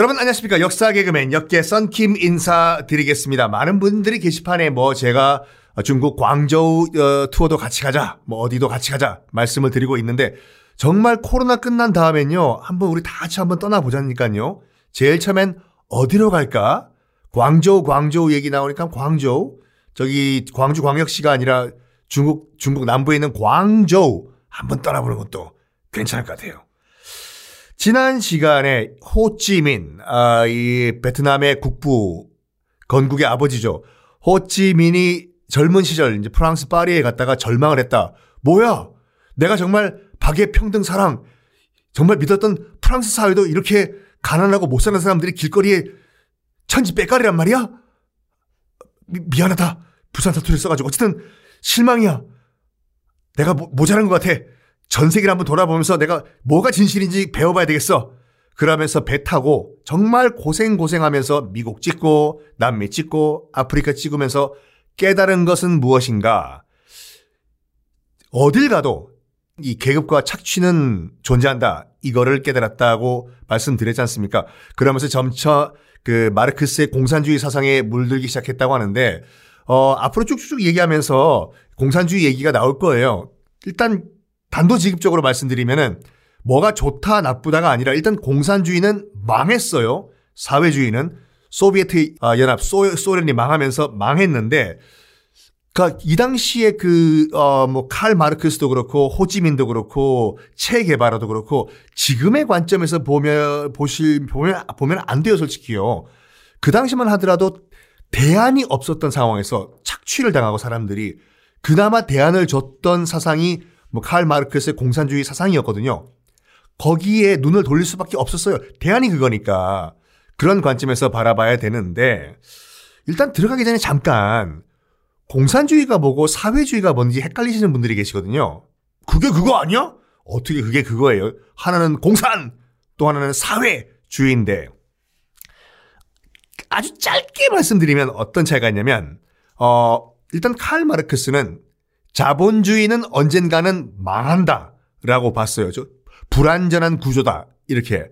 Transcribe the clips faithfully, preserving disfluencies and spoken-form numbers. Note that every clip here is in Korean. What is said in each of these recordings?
여러분 안녕하십니까. 역사 개그맨 역계 썬킴 인사드리겠습니다. 많은 분들이 게시판에 뭐 제가 중국 광저우 어, 투어도 같이 가자, 뭐 어디도 같이 가자 말씀을 드리고 있는데 정말 코로나 끝난 다음엔요. 한번 우리 다 같이 한번 떠나보자니까요. 제일 처음엔 어디로 갈까? 광저우 광저우 얘기 나오니까 광저우. 저기 광주 광역시가 아니라 중국 중국 남부에 있는 광저우 한번 떠나보는 것도 괜찮을 것 같아요. 지난 시간에 호찌민, 아, 이 베트남의 국부, 건국의 아버지죠. 호찌민이 젊은 시절 이제 프랑스 파리에 갔다가 절망을 했다. 뭐야? 내가 정말 박애, 평등, 사랑, 정말 믿었던 프랑스 사회도 이렇게 가난하고 못 사는 사람들이 길거리에 천지 빽깔이란 말이야? 미, 미안하다. 부산 사투리를 써가지고. 어쨌든 실망이야. 내가 모, 모자란 것 같아. 전 세계를 한번 돌아보면서 내가 뭐가 진실인지 배워봐야 되겠어. 그러면서 배 타고 정말 고생고생하면서 미국 찍고 남미 찍고 아프리카 찍으면서 깨달은 것은 무엇인가. 어딜 가도 이 계급과 착취는 존재한다. 이거를 깨달았다고 말씀드렸지 않습니까? 그러면서 점차 그 마르크스의 공산주의 사상에 물들기 시작했다고 하는데 어 앞으로 쭉쭉 얘기하면서 공산주의 얘기가 나올 거예요. 일단 단도직입적으로 말씀드리면은 뭐가 좋다 나쁘다가 아니라 일단 공산주의는 망했어요. 사회주의는 소비에트 아, 연합 소, 소련이 망하면서 망했는데 그러니까 이 당시에 그 어 뭐 칼 마르크스도 그렇고 호찌민도 그렇고 체 게바라도 그렇고 지금의 관점에서 보면 보실 보면 보면 안 돼요, 솔직히요. 그 당시만 하더라도 대안이 없었던 상황에서 착취를 당하고 사람들이 그나마 대안을 줬던 사상이 뭐 칼 마르크스의 공산주의 사상이었거든요. 거기에 눈을 돌릴 수밖에 없었어요. 대안이 그거니까. 그런 관점에서 바라봐야 되는데 일단 들어가기 전에 잠깐 공산주의가 뭐고 사회주의가 뭔지 헷갈리시는 분들이 계시거든요. 그게 그거 아니야? 어떻게 그게 그거예요? 하나는 공산, 또 하나는 사회주의인데 아주 짧게 말씀드리면 어떤 차이가 있냐면 어 일단 칼 마르크스는 자본주의는 언젠가는 망한다 라고 봤어요. 저 불완전한 구조다 이렇게.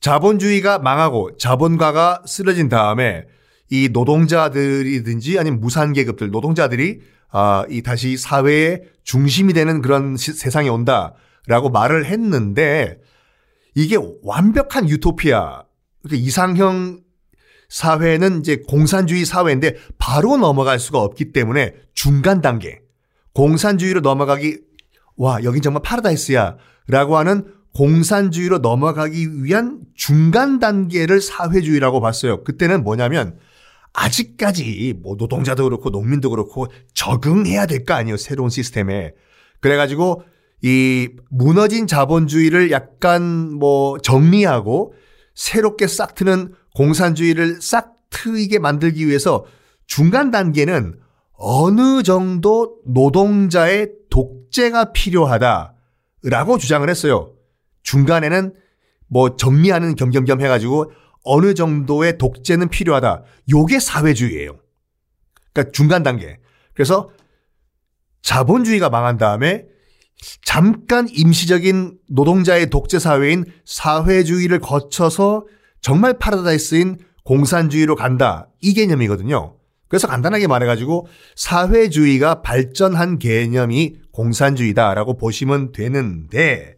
자본주의가 망하고 자본가가 쓰러진 다음에 이 노동자들이든지 아니면 무산계급들 노동자들이 아, 이 다시 사회의 중심이 되는 그런 시, 세상이 온다라고 말을 했는데 이게 완벽한 유토피아 그러니까 이상형 사회는 이제 공산주의 사회인데 바로 넘어갈 수가 없기 때문에 중간 단계 공산주의로 넘어가기 와 여긴 정말 파라다이스야 라고 하는 공산주의로 넘어가기 위한 중간 단계를 사회주의라고 봤어요. 그때는 뭐냐면 아직까지 뭐 노동자도 그렇고 농민도 그렇고 적응해야 될 거 아니에요. 새로운 시스템에. 그래가지고 이 무너진 자본주의를 약간 뭐 정리하고 새롭게 싹 트는 공산주의를 싹 트이게 만들기 위해서 중간 단계는 어느 정도 노동자의 독재가 필요하다라고 주장을 했어요. 중간에는 뭐 정리하는 겸겸겸 해가지고 어느 정도의 독재는 필요하다. 요게 사회주의예요. 그러니까 중간 단계. 그래서 자본주의가 망한 다음에 잠깐 임시적인 노동자의 독재 사회인 사회주의를 거쳐서 정말 파라다이스인 공산주의로 간다. 이 개념이거든요. 그래서 간단하게 말해가지고 사회주의가 발전한 개념이 공산주의다라고 보시면 되는데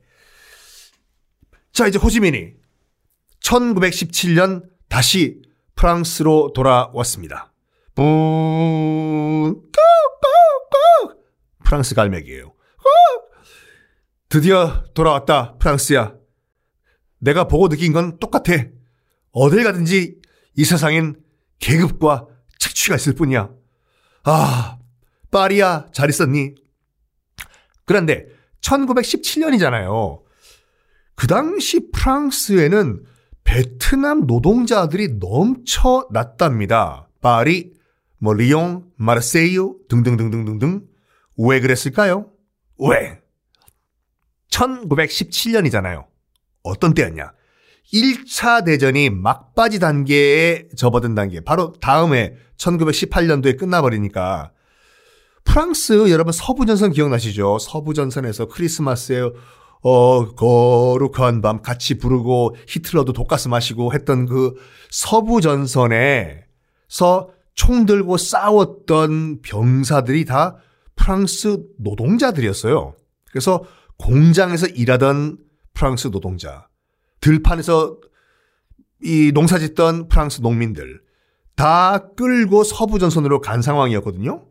자 이제 호찌민이 천구백십칠 년 다시 프랑스로 돌아왔습니다. 프랑스 갈매기예요. 드디어 돌아왔다 프랑스야. 내가 보고 느낀 건 똑같아. 어딜 가든지 이 세상엔 계급과 착취가 있을 뿐이야. 아, 파리야, 잘 있었니? 그런데 천구백십칠 년이잖아요. 그 당시 프랑스에는 베트남 노동자들이 넘쳐났답니다. 파리, 뭐 리옹, 마르세유 등등등등등등. 왜 그랬을까요? 왜? 천구백십칠 년이잖아요. 어떤 때였냐? 일 차 대전이 막바지 단계에 접어든 단계. 바로 다음에 천구백십팔 년도에 끝나버리니까. 프랑스 여러분 서부전선 기억나시죠? 서부전선에서 크리스마스에 어, 거룩한 밤 같이 부르고 히틀러도 독가스 마시고 했던 그 서부 전선에서 총 들고 싸웠던 병사들이 다 프랑스 노동자들이었어요. 그래서 공장에서 일하던 프랑스 노동자, 들판에서 이 농사 짓던 프랑스 농민들 다 끌고 서부 전선으로 간 상황이었거든요.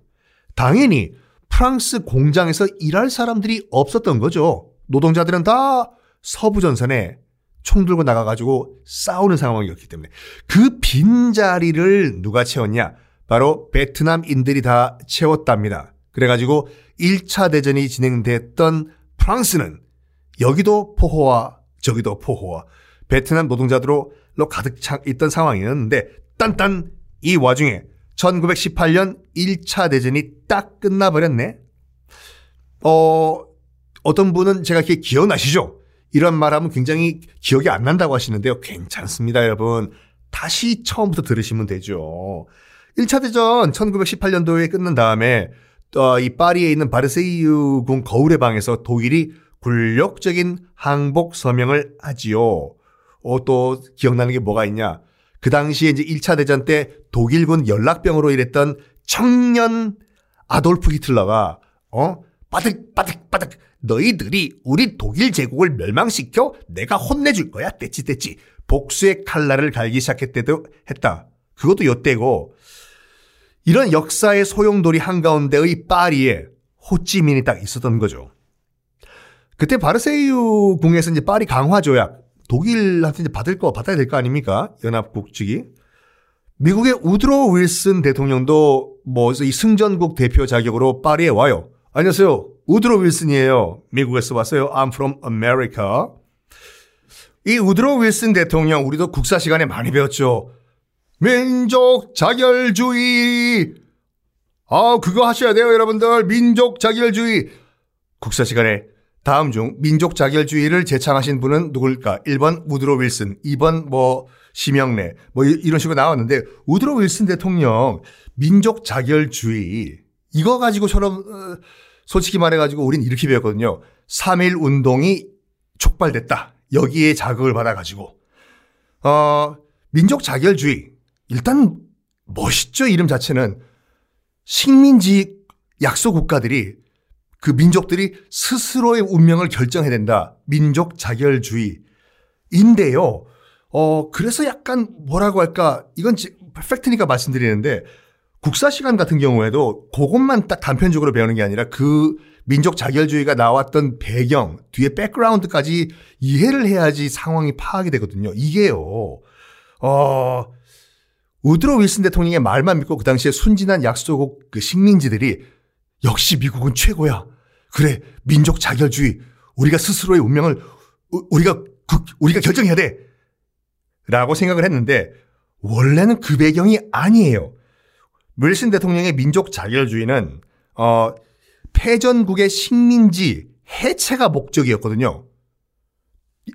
당연히 프랑스 공장에서 일할 사람들이 없었던 거죠. 노동자들은 다 서부 전선에 총 들고 나가가지고 싸우는 상황이었기 때문에 그 빈자리를 누가 채웠냐? 바로 베트남인들이 다 채웠답니다. 그래가지고 일 차 대전이 진행됐던 프랑스는 여기도 포호와 저기도 포호와 베트남 노동자들로 가득 차 있던 상황이었는데, 딴딴 이 와중에 천구백십팔 년 일 차 대전이 딱 끝나버렸네. 어, 어떤 분은 제가 이렇게 기억나시죠? 이런 말하면 굉장히 기억이 안 난다고 하시는데요. 괜찮습니다, 여러분. 다시 처음부터 들으시면 되죠. 일 차 대전 천구백십팔 년도에 끝난 다음에 어, 이 파리에 있는 베르사유궁 거울의 방에서 독일이 굴욕적인 항복 서명을 하지요. 어, 또 기억나는 게 뭐가 있냐? 그 당시에 이제 일 차 대전 때 독일군 연락병으로 일했던 청년 아돌프 히틀러가 어 빠득 빠득 빠득 너희들이 우리 독일 제국을 멸망시켜 내가 혼내줄 거야. 떼찌 떼찌 복수의 칼날을 갈기 시작했대도 했다. 그것도 요때고, 이런 역사의 소용돌이 한가운데의 파리에 호찌민이 딱 있었던 거죠. 그때 바르세유 궁에서 이제 파리 강화 조약, 독일한테 이제 받을 거 받아야 될 거 아닙니까? 연합국 측이. 미국의 우드로 윌슨 대통령도 뭐 이 승전국 대표 자격으로 파리에 와요. 안녕하세요. 우드로 윌슨이에요. 미국에서 왔어요. I'm from America. 이 우드로 윌슨 대통령, 우리도 국사 시간에 많이 배웠죠. 민족 자결주의. 아, 그거 하셔야 돼요, 여러분들. 민족 자결주의. 국사 시간에 다음 중 민족 자결주의를 제창하신 분은 누굴까? 일 번 우드로 윌슨, 이 번 뭐 심영래, 뭐 이런 식으로 나왔는데, 우드로 윌슨 대통령 민족 자결주의 이거 가지고처럼 솔직히 말해가지고 우린 이렇게 배웠거든요. 삼일 운동이 촉발됐다. 여기에 자극을 받아가지고 어, 민족 자결주의, 일단 멋있죠. 이름 자체는. 식민지 약소 국가들이, 그 민족들이 스스로의 운명을 결정해야 된다. 민족 자결주의인데요. 어, 그래서 약간 뭐라고 할까? 이건 팩트니까 말씀드리는데, 국사 시간 같은 경우에도 그것만 딱 단편적으로 배우는 게 아니라 그 민족 자결주의가 나왔던 배경, 뒤에 백그라운드까지 이해를 해야지 상황이 파악이 되거든요. 이게요. 어, 우드로 윌슨 대통령의 말만 믿고 그 당시에 순진한 약소국 그 식민지들이 역시 미국은 최고야. 그래, 민족 자결주의. 우리가 스스로의 운명을 우리가 우리가 결정해야 돼. 라고 생각을 했는데, 원래는 그 배경이 아니에요. 윌슨 대통령의 민족 자결주의는 어, 패전국의 식민지 해체가 목적이었거든요.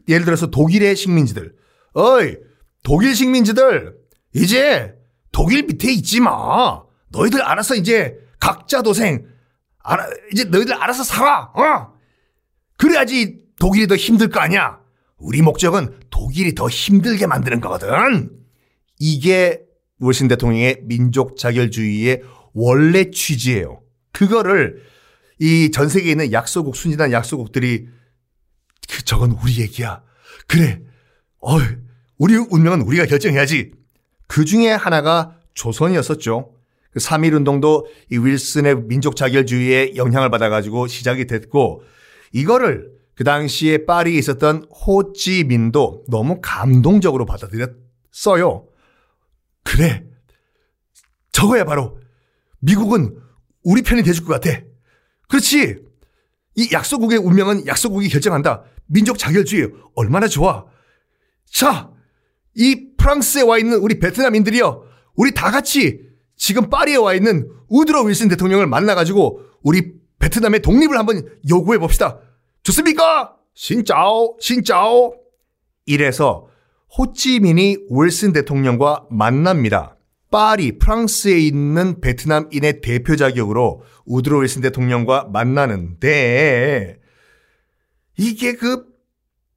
예를 들어서 독일의 식민지들. 어이, 독일 식민지들. 이제 독일 밑에 있지 마. 너희들 알아서 이제 각자 도생. 알아, 이제 너희들 알아서 살아. 어? 그래야지 독일이 더 힘들 거 아니야. 우리 목적은 독일이 더 힘들게 만드는 거거든. 이게 윌슨 대통령의 민족 자결주의의 원래 취지예요. 그거를 이 전 세계에 있는 약소국, 순진한 약소국들이 그 저건 우리 얘기야. 그래. 어, 우리 운명은 우리가 결정해야지. 그 중에 하나가 조선이었었죠. 삼일 운동도 이 윌슨의 민족 자결주의에 영향을 받아가지고 시작이 됐고, 이거를 그 당시에 파리에 있었던 호찌민도 너무 감동적으로 받아들였어요. 그래, 저거야 바로 미국은 우리 편이 돼줄 것 같아. 그렇지, 이 약소국의 운명은 약소국이 결정한다. 민족 자결주의 얼마나 좋아. 자, 이 프랑스에 와 있는 우리 베트남인들이여, 우리 다 같이 지금 파리에 와 있는 우드로 윌슨 대통령을 만나가지고 우리 베트남의 독립을 한번 요구해 봅시다. 좋습니까? 신짜오, 신짜오. 이래서 호찌민이 윌슨 대통령과 만납니다. 파리, 프랑스에 있는 베트남인의 대표 자격으로 우드로 윌슨 대통령과 만나는데, 이게 그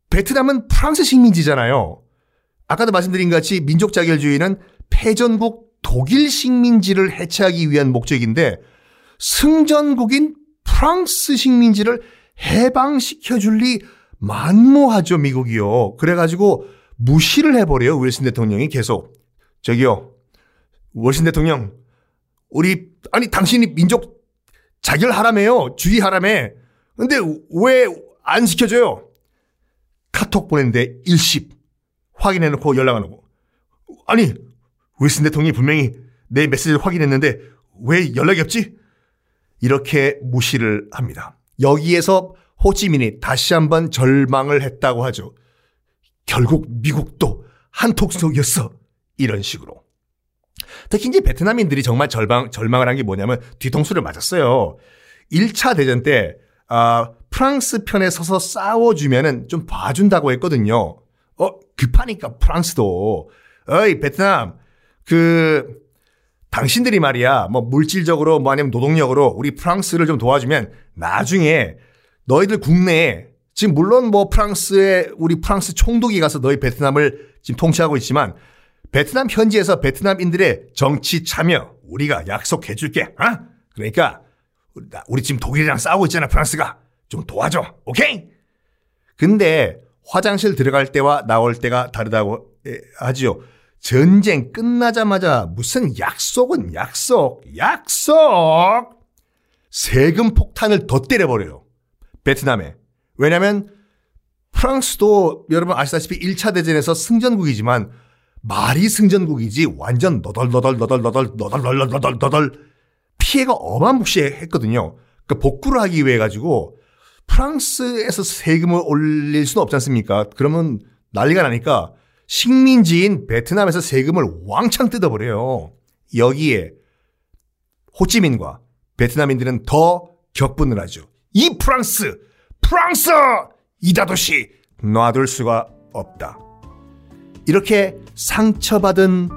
베트남은 프랑스 식민지잖아요. 아까도 말씀드린 같이 민족 자결주의는 패전국 독일 식민지를 해체하기 위한 목적인데 승전국인 프랑스 식민지를 해방시켜줄 리 만무하죠, 미국이요. 그래가지고 무시를 해버려요, 윌슨 대통령이 계속. 저기요, 윌슨 대통령, 우리, 아니, 당신이 민족 자결하라며요. 주의하라며. 근데 왜 안 시켜줘요? 카톡 보냈는데 일십. 확인해놓고 연락 안 오고. 아니, 윌슨 대통령이 분명히 내 메시지를 확인했는데 왜 연락이 없지? 이렇게 무시를 합니다. 여기에서 호찌민이 다시 한번 절망을 했다고 하죠. 결국 미국도 한통속이었어. 이런 식으로. 특히 이제 베트남인들이 정말 절망, 절망을 한 게 뭐냐면 뒤통수를 맞았어요. 일 차 대전 때 아, 프랑스 편에 서서 싸워주면은 좀 봐준다고 했거든요. 어, 급하니까 프랑스도. 어이, 베트남, 그, 당신들이 말이야, 뭐 물질적으로 뭐 아니면 노동력으로 우리 프랑스를 좀 도와주면 나중에 너희들 국내에 지금 물론 뭐 프랑스에 우리 프랑스 총독이 가서 너희 베트남을 지금 통치하고 있지만 베트남 현지에서 베트남인들의 정치 참여 우리가 약속해 줄게. 어? 그러니까 우리 지금 독일이랑 싸우고 있잖아. 프랑스가 좀 도와줘. 오케이? 근데 화장실 들어갈 때와 나올 때가 다르다고 하지요. 전쟁 끝나자마자 무슨 약속은 약속, 약속! 세금 폭탄을 더 때려버려요. 베트남에. 왜냐면 프랑스도 여러분 아시다시피 일 차 대전에서 승전국이지만 말이 승전국이지 완전 너덜너덜너덜너덜너덜너덜너덜너덜 피해가 어마무시했거든요. 그러니까 복구를 하기 위해 가지고 프랑스에서 세금을 올릴 수는 없지 않습니까? 그러면 난리가 나니까 식민지인 베트남에서 세금을 왕창 뜯어버려요. 여기에 호찌민과 베트남인들은 더 격분을 하죠. 이 프랑스! 프랑스! 이다도시! 놔둘 수가 없다. 이렇게 상처받은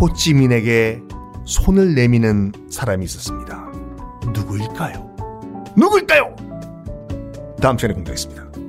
호찌민에게 손을 내미는 사람이 있었습니다. 누구일까요? 누구일까요? 다음 시간에 공개하겠습니다.